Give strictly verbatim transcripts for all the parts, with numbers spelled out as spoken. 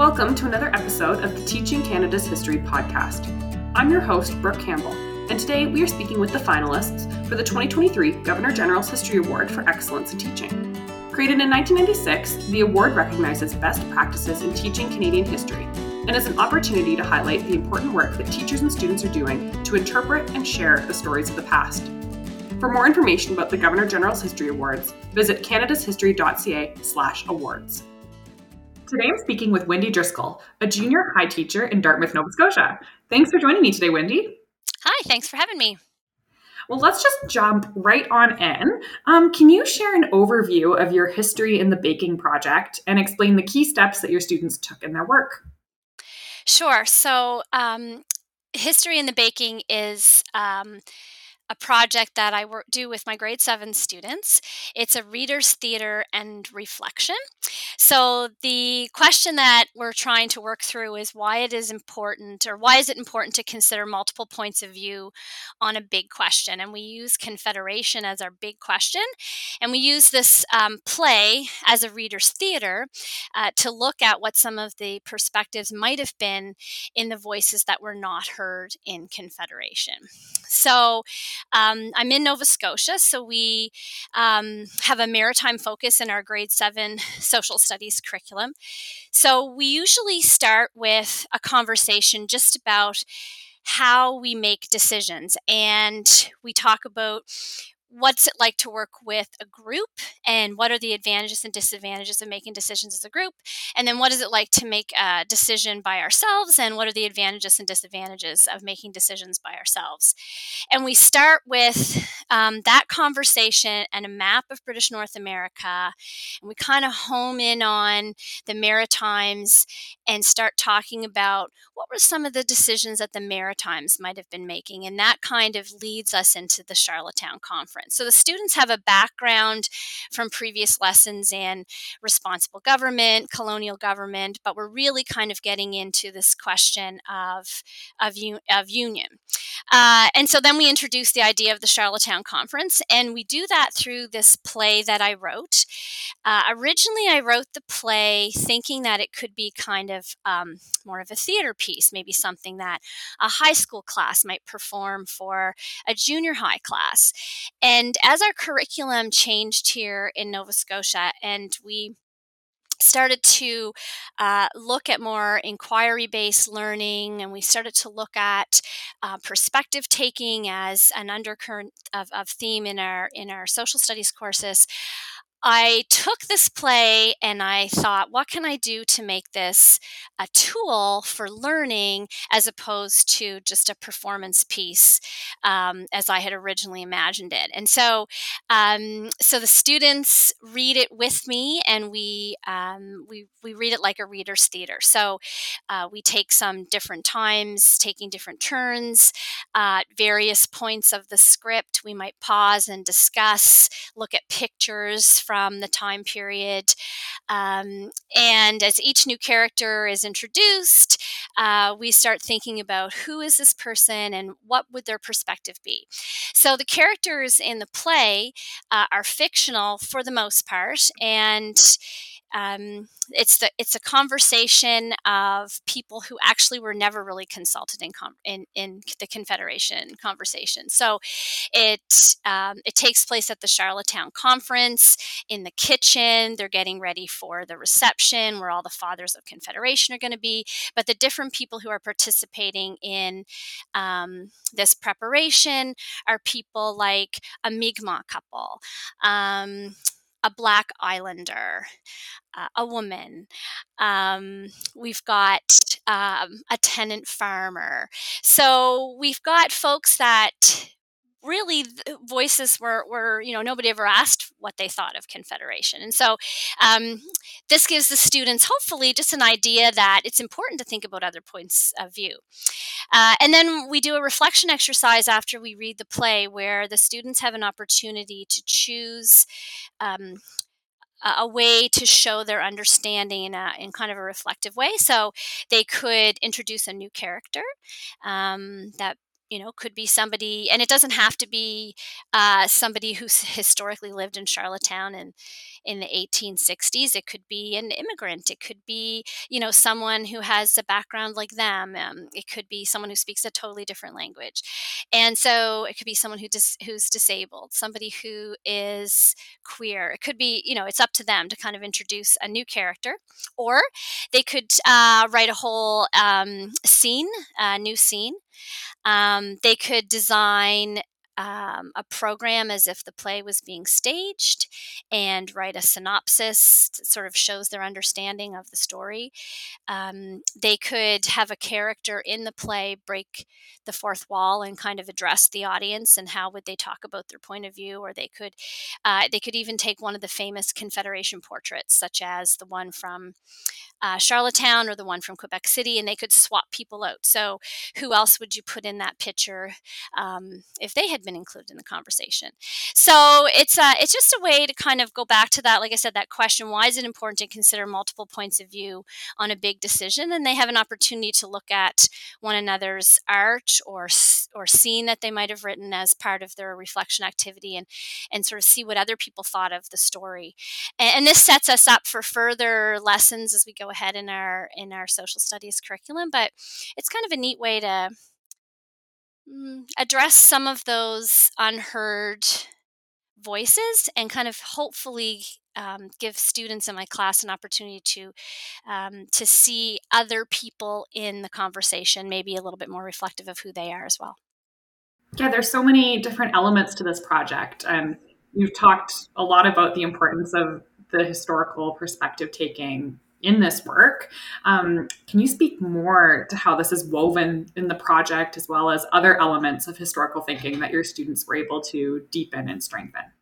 Welcome to another episode of the Teaching Canada's History podcast. I'm your host, Brooke Campbell, and today we are speaking with the finalists for the twenty twenty-three Governor General's History Award for Excellence in Teaching. Created in nineteen ninety-six, the award recognizes best practices in teaching Canadian history and is an opportunity to highlight the important work that teachers and students are doing to interpret and share the stories of the past. For more information about the Governor General's History Awards, visit canada's history dot c a slash awards. Today I'm speaking with Wendy Driscoll, a junior high teacher in Dartmouth, Nova Scotia. Thanks for joining me today, Wendy. Hi, thanks for having me. Well, let's just jump right on in. Um, can you share an overview of your History in the Baking project and explain the key steps that your students took in their work? Sure. So um, History in the Baking is um, a project that I work, do with my grade seven students. It's a reader's theater and reflection. So the question that we're trying to work through is why it is important, or why is it important to consider multiple points of view on a big question? And we use Confederation as our big question. And we use this um, play as a reader's theater uh, to look at what some of the perspectives might have been in the voices that were not heard in Confederation. So Um, I'm in Nova Scotia, so we um, have a maritime focus in our grade seven social studies curriculum. So we usually start with a conversation just about how we make decisions, and we talk about what's it like to work with a group, and what are the advantages and disadvantages of making decisions as a group, and then what is it like to make a decision by ourselves, and what are the advantages and disadvantages of making decisions by ourselves. And we start with um, that conversation and a map of British North America, and we kind of home in on the Maritimes and start talking about what were some of the decisions that the Maritimes might have been making, and that kind of leads us into the Charlottetown Conference. So the students have a background from previous lessons in responsible government, colonial government, but we're really kind of getting into this question of, of, of union. Uh, and so then we introduce the idea of the Charlottetown Conference, and we do that through this play that I wrote. Uh, originally, I wrote the play thinking that it could be kind of um, more of a theater piece, maybe something that a high school class might perform for a junior high class. And as our curriculum changed here in Nova Scotia, and we started to uh, look at more inquiry-based learning, and we started to look at uh, perspective taking as an undercurrent of, of theme in our in our social studies courses, I took this play and I thought, what can I do to make this a tool for learning as opposed to just a performance piece um, as I had originally imagined it? And so um, so the students read it with me, and we um, we, we read it like a reader's theater. So uh, we take some different times, taking different turns, uh, various points of the script. We might pause and discuss, look at pictures from the time period, um, and as each new character is introduced, uh, we start thinking about who is this person and what would their perspective be. So the characters in the play uh, are fictional for the most part, and Um, it's the it's a conversation of people who actually were never really consulted in com- in, in the Confederation conversation. So it um, it takes place at the Charlottetown Conference in the kitchen. They're getting ready for the reception where all the Fathers of Confederation are going to be. But the different people who are participating in um, this preparation are people like a Mi'kmaq couple, Um, a Black Islander, uh, a woman. Um, we've got um, a tenant farmer. So we've got folks that really voices were, were, you know, nobody ever asked what they thought of Confederation. And so um, this gives the students, hopefully, just an idea that it's important to think about other points of view. Uh, and then we do a reflection exercise after we read the play where the students have an opportunity to choose um, a way to show their understanding in, a, in kind of a reflective way. So they could introduce a new character um, that you know, could be somebody, and it doesn't have to be uh, somebody who's historically lived in Charlottetown and in the eighteen sixties. It could be an immigrant. It could be, you know, someone who has a background like them. Um, it could be someone who speaks a totally different language. And so it could be someone who dis- who's disabled, somebody who is queer. It could be, you know, it's up to them to kind of introduce a new character, or they could uh, write a whole um, scene, a new scene. Um, they could design Um, a program as if the play was being staged and write a synopsis that sort of shows their understanding of the story. Um, they could have a character in the play break the fourth wall and kind of address the audience, and how would they talk about their point of view. Or they could uh, they could even take one of the famous Confederation portraits, such as the one from uh, Charlottetown or the one from Quebec City, and they could swap people out. So who else would you put in that picture um, if they had been included in the conversation? So it's uh it's just a way to kind of go back to that, like I said, that question, why is it important to consider multiple points of view on a big decision? And they have an opportunity to look at one another's art or or scene that they might have written as part of their reflection activity, and and sort of see what other people thought of the story. And, and this sets us up for further lessons as we go ahead in our in our social studies curriculum. But it's kind of a neat way to address some of those unheard voices, and kind of hopefully um, give students in my class an opportunity to um, to see other people in the conversation, maybe a little bit more reflective of who they are as well. Yeah, there's so many different elements to this project. Um, you've talked a lot about the importance of the historical perspective taking in this work. Um, can you speak more to how this is woven in the project, as well as other elements of historical thinking that your students were able to deepen and strengthen?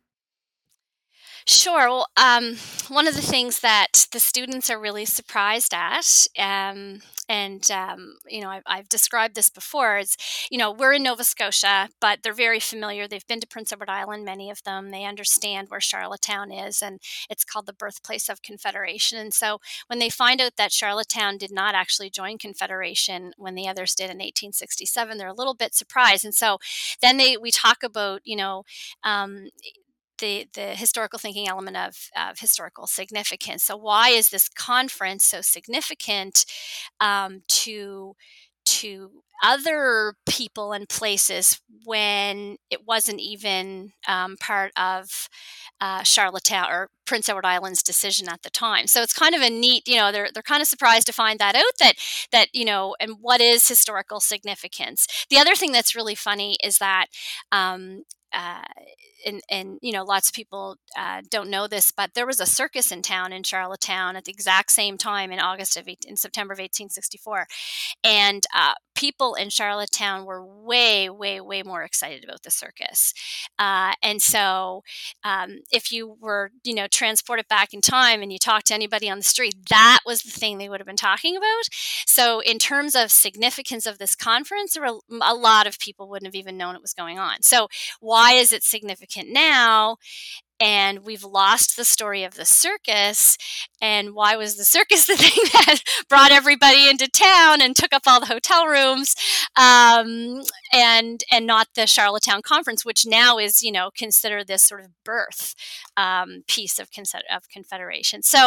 Sure. Well, um, one of the things that the students are really surprised at, um, and, um, you know, I've, I've described this before, is, you know, we're in Nova Scotia, but they're very familiar. They've been to Prince Edward Island, many of them. They understand where Charlottetown is, and it's called the birthplace of Confederation. And so when they find out that Charlottetown did not actually join Confederation when the others did in eighteen sixty-seven, they're a little bit surprised. And so then they we talk about, you know, um, The, the historical thinking element of, of historical significance. So why is this conference so significant um, to to other people and places when it wasn't even um, part of uh, Charlottetown or Prince Edward Island's decision at the time? So it's kind of a neat, you know, they're they're kind of surprised to find that out, that that you know, and what is historical significance? The other thing that's really funny is that. Um, Uh, and, and, you know, lots of people uh, don't know this, but there was a circus in town in Charlottetown at the exact same time in August of in September of eighteen sixty-four. And uh, people in Charlottetown were way, way, way more excited about the circus. Uh, and so um, if you were, you know, transported back in time and you talked to anybody on the street, that was the thing they would have been talking about. So in terms of significance of this conference, there were a lot of people wouldn't have even known it was going on. So why Why is it significant now? And we've lost the story of the circus. And why was the circus the thing that brought everybody into town and took up all the hotel rooms, um, and and not the Charlottetown Conference, which now is, you know, considered this sort of birth um, piece of, of Confederation. So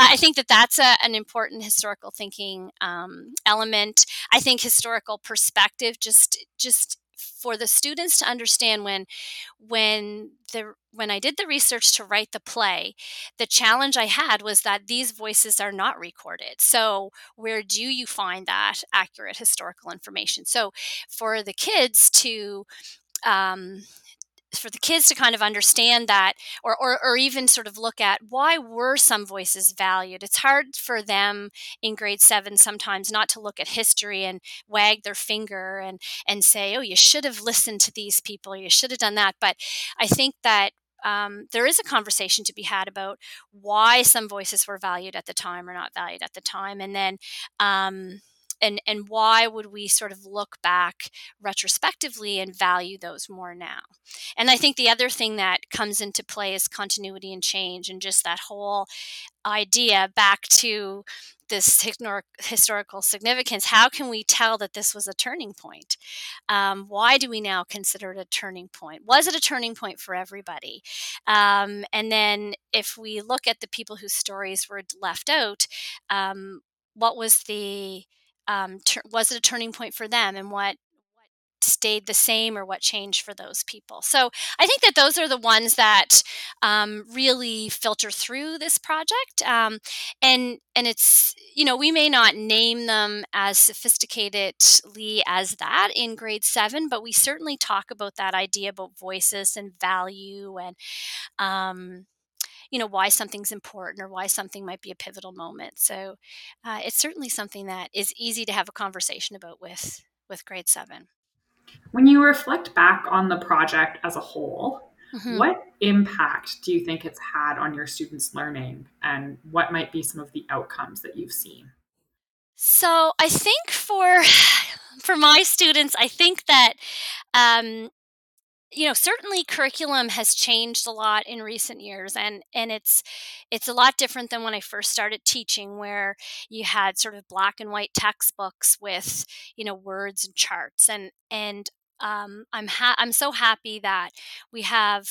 uh, I think that that's a, an important historical thinking um, element. I think historical perspective just just. For the students to understand, when when the when I did the research to write the play, the challenge I had was that these voices are not recorded. So where do you find that accurate historical information? So for the kids to um, for the kids to kind of understand that, or, or or even sort of look at why were some voices valued. It's hard for them in grade seven sometimes not to look at history and wag their finger and, and say, oh, you should have listened to these people, you should have done that. But I think that Um, there is a conversation to be had about why some voices were valued at the time or not valued at the time. And then um, and and why would we sort of look back retrospectively and value those more now? And I think the other thing that comes into play is continuity and change, and just that whole idea back to this historical significance. How can we tell that this was a turning point? Um, why do we now consider it a turning point? Was it a turning point for everybody? Um, and then if we look at the people whose stories were left out, um, what was the, um, ter- was it a turning point for them, and what stayed the same, or what changed for those people? So I think that those are the ones that um, really filter through this project. Um, and and it's, you know, we may not name them as sophisticatedly as that in grade seven, but we certainly talk about that idea about voices and value, and, um, you know, why something's important or why something might be a pivotal moment. So uh, it's certainly something that is easy to have a conversation about with with grade seven. When you reflect back on the project as a whole, mm-hmm. what impact do you think it's had on your students' learning, and what might be some of the outcomes that you've seen? So I think for for my students, I think that, um, you know, certainly curriculum has changed a lot in recent years, and, and it's it's a lot different than when I first started teaching, where you had sort of black and white textbooks with, you know, words and charts. And and um, I'm ha- I'm so happy that we have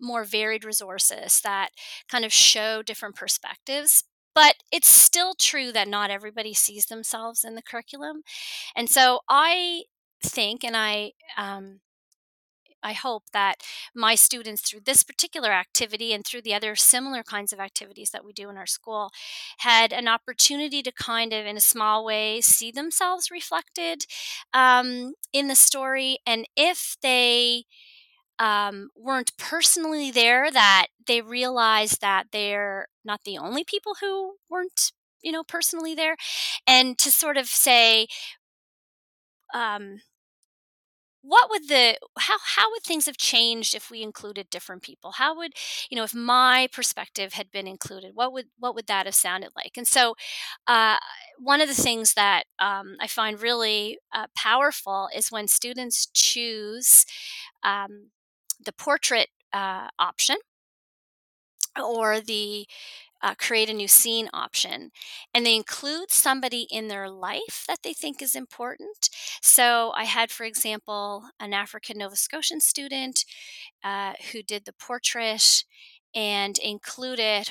more varied resources that kind of show different perspectives. But it's still true that not everybody sees themselves in the curriculum. And so I think, and I um, I hope that my students through this particular activity and through the other similar kinds of activities that we do in our school had an opportunity to kind of, in a small way, see themselves reflected um, in the story. And if they um, weren't personally there, that they realized that they're not the only people who weren't, you know, personally there. And to sort of say, um, What would the, how, how would things have changed if we included different people? How would, you know, if my perspective had been included, what would, what would that have sounded like? And so uh, one of the things that um, I find really uh, powerful is when students choose um, the portrait uh, option or the Uh, create a new scene option, and they include somebody in their life that they think is important. So I had, for example, an African Nova Scotian student uh, who did the portrait and included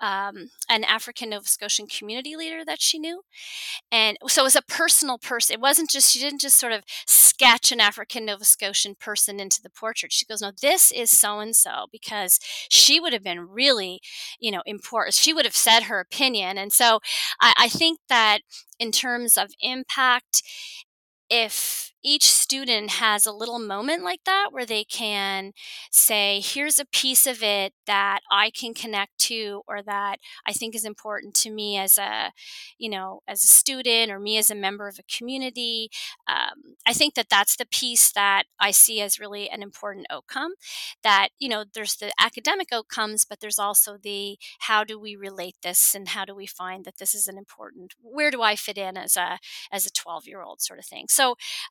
um, an African Nova Scotian community leader that she knew. And so it was a personal person. It wasn't just, she didn't just sort of sketch an African Nova Scotian person into the portrait. She goes, no, this is so-and-so, because she would have been really, you know, important. She would have said her opinion. And so I, I think that in terms of impact, if each student has a little moment like that where they can say, here's a piece of it that I can connect to, or that I think is important to me as a, you know, as a student, or me as a member of a community. Um, I think that that's the piece that I see as really an important outcome, that, you know, there's the academic outcomes, but there's also the, how do we relate this, and how do we find that this is an important, where do I fit in as a, as a twelve year old sort of thing. So,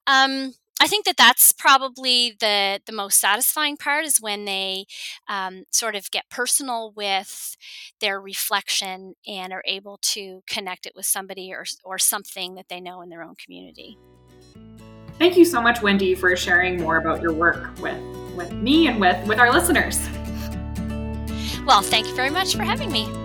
um, Um, I think that that's probably the, the most satisfying part, is when they um, sort of get personal with their reflection and are able to connect it with somebody or, or something that they know in their own community. Thank you so much, Wendy, for sharing more about your work with, with me and with, with our listeners. Well, thank you very much for having me.